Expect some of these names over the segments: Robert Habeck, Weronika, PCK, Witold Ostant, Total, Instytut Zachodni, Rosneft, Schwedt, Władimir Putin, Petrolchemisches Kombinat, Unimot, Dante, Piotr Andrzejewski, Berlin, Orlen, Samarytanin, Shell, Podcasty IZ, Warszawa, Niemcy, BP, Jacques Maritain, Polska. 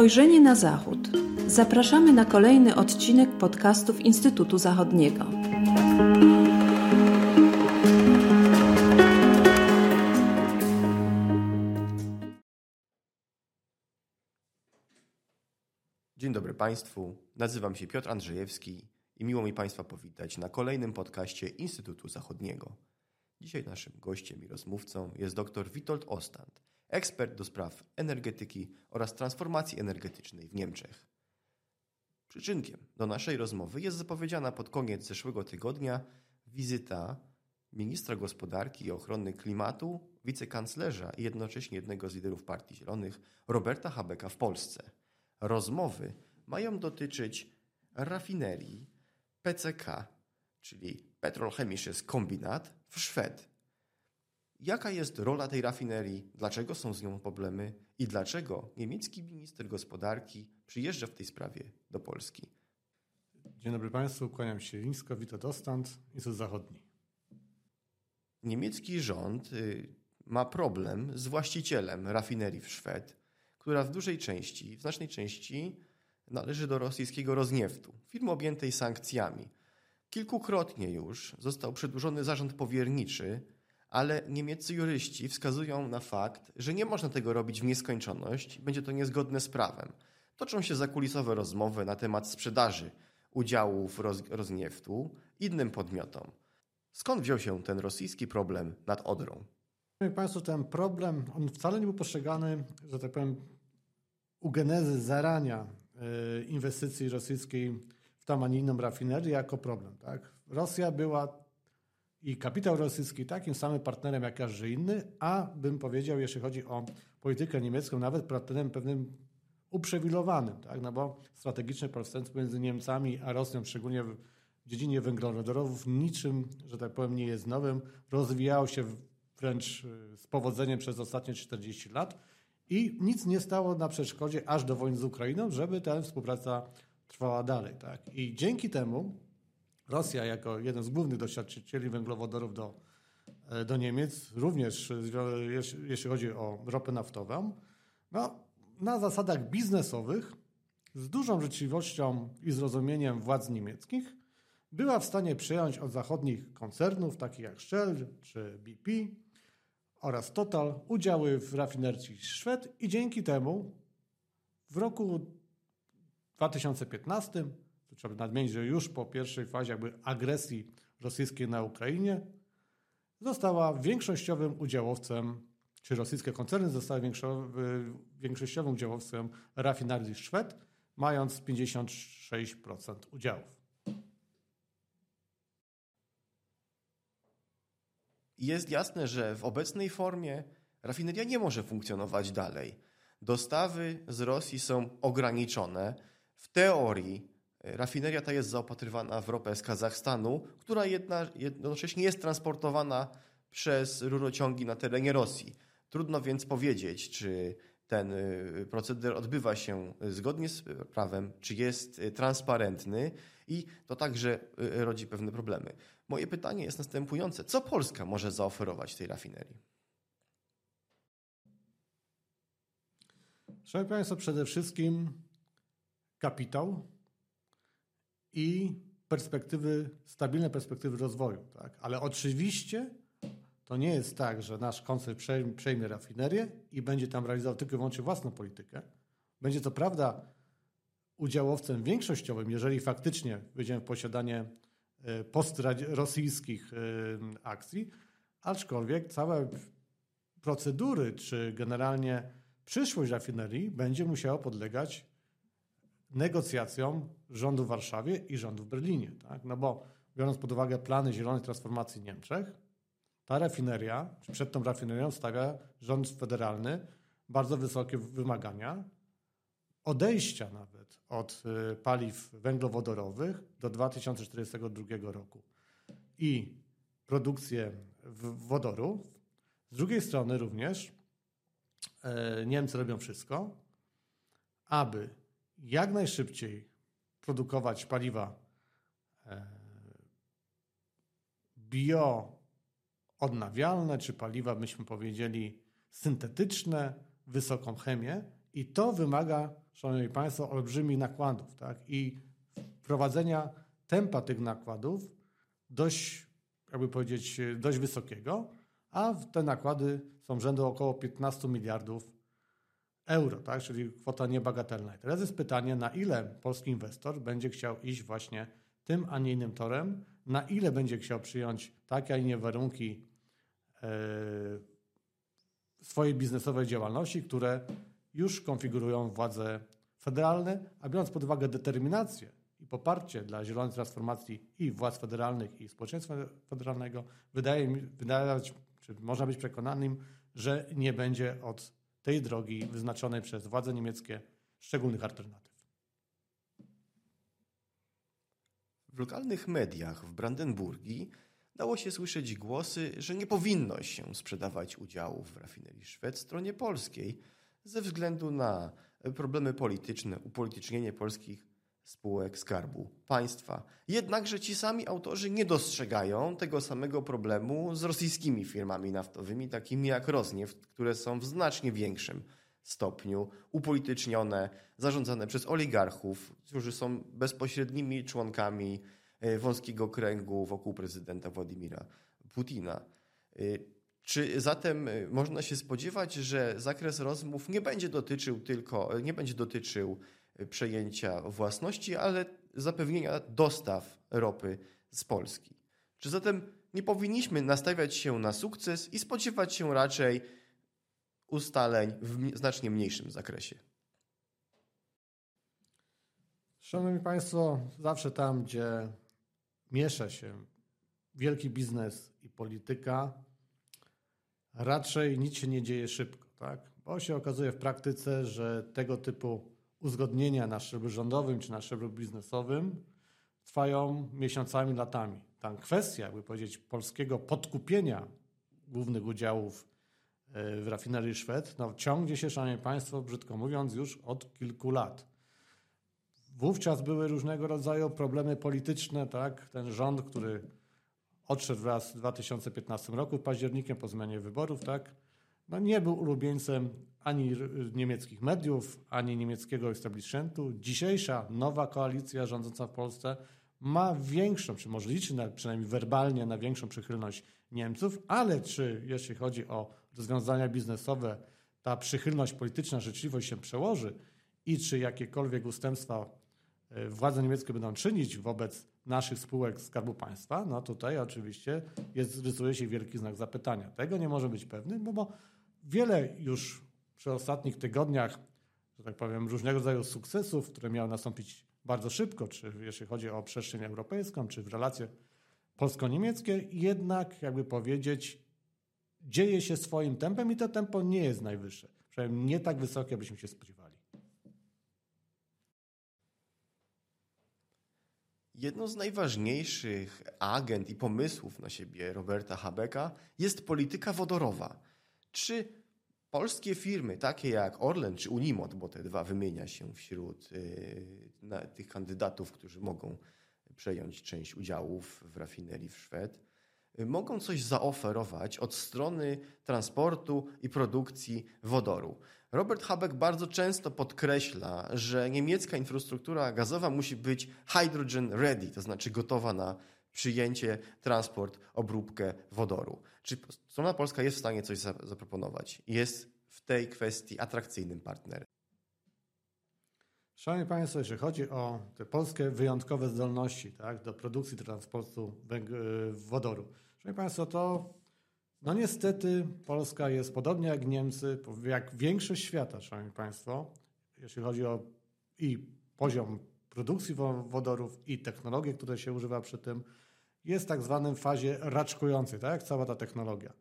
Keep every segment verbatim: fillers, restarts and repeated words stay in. Spojrzenie na Zachód. Zapraszamy na kolejny odcinek podcastów Instytutu Zachodniego. Dzień dobry Państwu, nazywam się Piotr Andrzejewski i miło mi Państwa powitać na kolejnym podcaście Instytutu Zachodniego. Dzisiaj naszym gościem i rozmówcą jest dr Witold Ostant, ekspert do spraw energetyki oraz transformacji energetycznej w Niemczech. Przyczynkiem do naszej rozmowy jest zapowiedziana pod koniec zeszłego tygodnia wizyta ministra gospodarki i ochrony klimatu, wicekanclerza i jednocześnie jednego z liderów Partii Zielonych, Roberta Habecka w Polsce. Rozmowy mają dotyczyć rafinerii P C K, czyli Petrolchemisches Kombinat w Schwedt. Jaka jest rola tej rafinerii, dlaczego są z nią problemy i dlaczego niemiecki minister gospodarki przyjeżdża w tej sprawie do Polski? Dzień dobry Państwu, kłaniam się nisko, Witold Ostant, Instytut Zachodni. Niemiecki rząd ma problem z właścicielem rafinerii w Schwedt, która w dużej części, w znacznej części należy do rosyjskiego Rosneftu, firmy objętej sankcjami. Kilkukrotnie już został przedłużony zarząd powierniczy, ale niemieccy juryści wskazują na fakt, że nie można tego robić w nieskończoność, będzie to niezgodne z prawem. Toczą się zakulisowe rozmowy na temat sprzedaży udziałów Rosneftu innym podmiotom. Skąd wziął się ten rosyjski problem nad Odrą? Szanowni Państwo, ten problem, on wcale nie był postrzegany, że tak powiem, u genezy zarania inwestycji rosyjskiej w tą, a nie inną rafinerię jako problem. Tak? Rosja była i kapitał rosyjski takim samym partnerem jak każdy inny, a bym powiedział, jeśli chodzi o politykę niemiecką, nawet partnerem pewnym uprzywilejowanym, tak? No bo strategiczny partnerstwo między Niemcami a Rosją, szczególnie w dziedzinie węglowodorowów, niczym, że tak powiem, nie jest nowym. Rozwijało się wręcz z powodzeniem przez ostatnie czterdzieści lat i nic nie stało na przeszkodzie aż do wojny z Ukrainą, żeby ta współpraca trwała dalej. Tak? I dzięki temu Rosja jako jeden z głównych dostarczycieli węglowodorów do, do Niemiec, również jeśli chodzi o ropę naftową, no, na zasadach biznesowych z dużą życzliwością i zrozumieniem władz niemieckich była w stanie przyjąć od zachodnich koncernów takich jak Shell czy B P oraz Total udziały w rafinerii Schwedt i dzięki temu w roku dwa tysiące piętnastym, trzeba nadmienić, że już po pierwszej fazie jakby agresji rosyjskiej na Ukrainie została większościowym udziałowcem, czy rosyjskie koncerny zostały większościowym udziałowcem rafinerii Schwedt, mając pięćdziesiąt sześć procent udziałów. Jest jasne, że w obecnej formie rafineria nie może funkcjonować dalej. Dostawy z Rosji są ograniczone. W teorii rafineria ta jest zaopatrywana w ropę z Kazachstanu, która jedna, jednocześnie jest transportowana przez rurociągi na terenie Rosji. Trudno więc powiedzieć, czy ten proceder odbywa się zgodnie z prawem, czy jest transparentny i to także rodzi pewne problemy. Moje pytanie jest następujące. Co Polska może zaoferować tej rafinerii? Szanowni Państwo, przede wszystkim kapitał i perspektywy, stabilne perspektywy rozwoju. Tak? Ale oczywiście to nie jest tak, że nasz koncern przejmie, przejmie rafinerię i będzie tam realizował tylko i wyłącznie własną politykę. Będzie co prawda udziałowcem większościowym, jeżeli faktycznie wejdziemy w posiadanie postrosyjskich akcji, aczkolwiek całe procedury czy generalnie przyszłość rafinerii będzie musiała podlegać negocjacjom rządu w Warszawie i rządu w Berlinie. Tak? No bo biorąc pod uwagę plany zielonej transformacji Niemczech, ta rafineria, czy przed tą rafinerią stawia rząd federalny bardzo wysokie wymagania odejścia nawet od paliw węglowodorowych do dwa tysiące czterdziestego drugiego roku i produkcję wodoru. Z drugiej strony również Niemcy robią wszystko, aby jak najszybciej produkować paliwa bioodnawialne, czy paliwa, byśmy powiedzieli, syntetyczne, wysoką chemię i to wymaga szanowni państwo, olbrzymich nakładów, tak? I wprowadzenia tempa tych nakładów dość, jakby powiedzieć, dość wysokiego, a te nakłady są rzędu około piętnaście miliardów euro, tak? Czyli kwota niebagatelna. I teraz jest pytanie, na ile polski inwestor będzie chciał iść właśnie tym, a nie innym torem, na ile będzie chciał przyjąć takie, a inne warunki yy, swojej biznesowej działalności, które już konfigurują władze federalne, a biorąc pod uwagę determinację i poparcie dla zielonej transformacji i władz federalnych, i społeczeństwa federalnego, wydaje mi, wydaje, czy można być przekonanym, że nie będzie od tej drogi wyznaczonej przez władze niemieckie szczególnych alternatyw. W lokalnych mediach w Brandenburgii dało się słyszeć głosy, że nie powinno się sprzedawać udziałów w rafinerii Schwedt stronie polskiej ze względu na problemy polityczne, upolitycznienie polskich spółek Skarbu Państwa. Jednakże ci sami autorzy nie dostrzegają tego samego problemu z rosyjskimi firmami naftowymi, takimi jak Rosneft, które są w znacznie większym stopniu upolitycznione, zarządzane przez oligarchów, którzy są bezpośrednimi członkami wąskiego kręgu wokół prezydenta Władimira Putina. Czy zatem można się spodziewać, że zakres rozmów nie będzie dotyczył tylko, nie będzie dotyczył przejęcia własności, ale zapewnienia dostaw ropy z Polski? Czy zatem nie powinniśmy nastawiać się na sukces i spodziewać się raczej ustaleń w znacznie mniejszym zakresie? Szanowni Państwo, zawsze tam, gdzie miesza się wielki biznes i polityka, raczej nic się nie dzieje szybko, tak? Bo się okazuje w praktyce, że tego typu uzgodnienia na szczeblu rządowym czy na szczeblu biznesowym trwają miesiącami, latami. Tam kwestia, jakby powiedzieć, polskiego podkupienia głównych udziałów w rafinerii Schwedt, no, ciągnie się, szanowni państwo, brzydko mówiąc, już od kilku lat. Wówczas były różnego rodzaju problemy polityczne, tak? Ten rząd, który odszedł wraz w dwa tysiące piętnastym roku, październikiem, po zmianie wyborów, tak? No, nie był ulubieńcem ani niemieckich mediów, ani niemieckiego establishmentu. Dzisiejsza nowa koalicja rządząca w Polsce ma większą, czy może liczy na, przynajmniej werbalnie, na większą przychylność Niemców, ale czy jeśli chodzi o rozwiązania biznesowe, ta przychylność polityczna rzeczywistość się przełoży i czy jakiekolwiek ustępstwa władze niemieckie będą czynić wobec naszych spółek Skarbu Państwa, no tutaj oczywiście jest, rysuje się wielki znak zapytania. Tego nie może być pewny, no bo wiele już przy ostatnich tygodniach, że tak powiem, różnego rodzaju sukcesów, które miały nastąpić bardzo szybko, czy jeśli chodzi o przestrzeń europejską, czy w relacje polsko-niemieckie, jednak jakby powiedzieć, dzieje się swoim tempem i to tempo nie jest najwyższe. Przynajmniej nie tak wysokie, byśmy się spodziewali. Jedną z najważniejszych agend i pomysłów na siebie Roberta Habecka jest polityka wodorowa. Czy polskie firmy, takie jak Orlen czy Unimot, bo te dwa wymienia się wśród yy, na, tych kandydatów, którzy mogą przejąć część udziałów w rafinerii w Schwedt, yy, mogą coś zaoferować od strony transportu i produkcji wodoru? Robert Habeck bardzo często podkreśla, że niemiecka infrastruktura gazowa musi być hydrogen ready, to znaczy gotowa na przyjęcie, transport, obróbkę wodoru. Czy strona polska jest w stanie coś zaproponować? Jest w tej kwestii atrakcyjnym partnerem? Szanowni Państwo, jeśli chodzi o te polskie wyjątkowe zdolności, tak, do produkcji transportu węg- wodoru, Szanowni Państwo, to no niestety Polska jest podobnie jak Niemcy, jak większość świata, Szanowni Państwo, jeśli chodzi o i poziom produkcji wodorów i technologię, która się używa przy tym, jest w tak zwanym fazie raczkującej, tak jak cała ta technologia.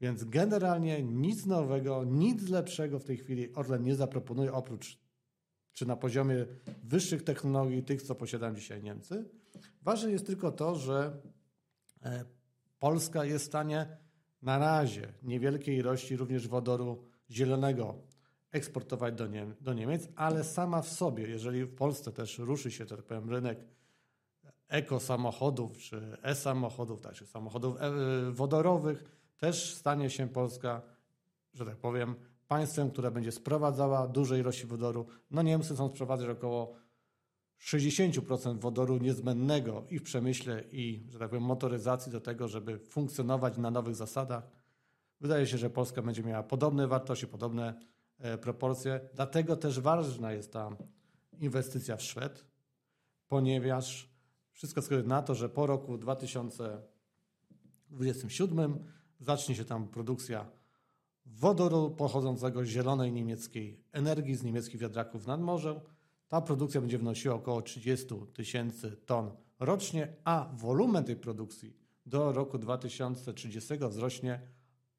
Więc generalnie nic nowego, nic lepszego w tej chwili Orlen nie zaproponuje, oprócz czy na poziomie wyższych technologii, tych, co posiadają dzisiaj Niemcy. Ważne jest tylko to, że Polska jest w stanie na razie niewielkiej ilości również wodoru zielonego eksportować do, Niem- do Niemiec, ale sama w sobie, jeżeli w Polsce też ruszy się, tak powiem, rynek ekosamochodów czy e-samochodów, tak, czy samochodów e- wodorowych, też stanie się Polska, że tak powiem, państwem, które będzie sprowadzała duże ilości wodoru. No Niemcy chcą sprowadzać około sześćdziesiąt procent wodoru niezbędnego i w przemyśle, i, że tak powiem, motoryzacji do tego, żeby funkcjonować na nowych zasadach. Wydaje się, że Polska będzie miała podobne wartości, podobne proporcje. Dlatego też ważna jest ta inwestycja w Schwedt, ponieważ wszystko wskazuje na to, że po roku dwa tysiące dwudziestym siódmym zacznie się tam produkcja wodoru pochodzącego z zielonej niemieckiej energii, z niemieckich wiatraków nad morzem. Ta produkcja będzie wynosiła około trzydzieści tysięcy ton rocznie, a wolumen tej produkcji do roku dwa tysiące trzydziestego wzrośnie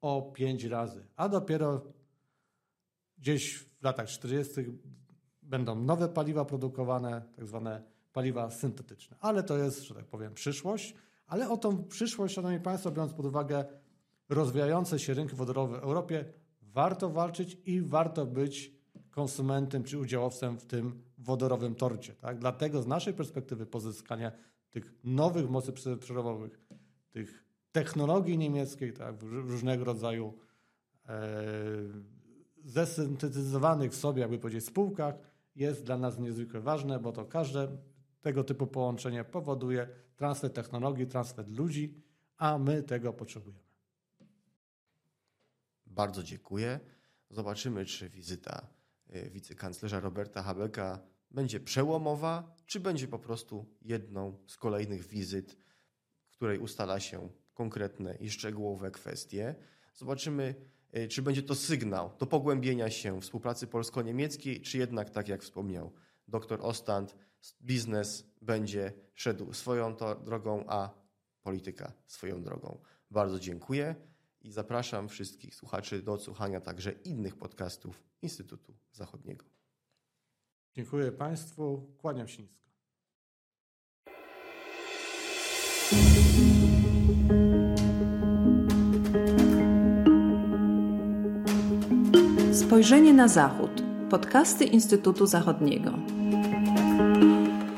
o pięć razy. A dopiero gdzieś w latach czterdziestych będą nowe paliwa produkowane, tak zwane paliwa syntetyczne. Ale to jest, że tak powiem, przyszłość. Ale o tą przyszłość, szanowni państwo, biorąc pod uwagę rozwijające się rynki wodorowe w Europie, warto walczyć i warto być konsumentem czy udziałowcem w tym wodorowym torcie. Tak? Dlatego z naszej perspektywy pozyskania tych nowych mocy przerobowych, tych technologii niemieckiej, tak? Różnego rodzaju e, zesyntetyzowanych w sobie, jakby powiedzieć, spółkach, jest dla nas niezwykle ważne, bo to każde tego typu połączenie powoduje transfer technologii, transfer ludzi, a my tego potrzebujemy. Bardzo dziękuję. Zobaczymy, czy wizyta wicekanclerza Roberta Habecka będzie przełomowa, czy będzie po prostu jedną z kolejnych wizyt, w której ustala się konkretne i szczegółowe kwestie. Zobaczymy, czy będzie to sygnał do pogłębienia się współpracy polsko-niemieckiej, czy jednak, tak jak wspomniał doktor Ostant, biznes będzie szedł swoją drogą, a polityka swoją drogą. Bardzo dziękuję. I zapraszam wszystkich słuchaczy do odsłuchania także innych podcastów Instytutu Zachodniego. Dziękuję państwu. Kłaniam się nisko. Spojrzenie na Zachód. Podcasty Instytutu Zachodniego.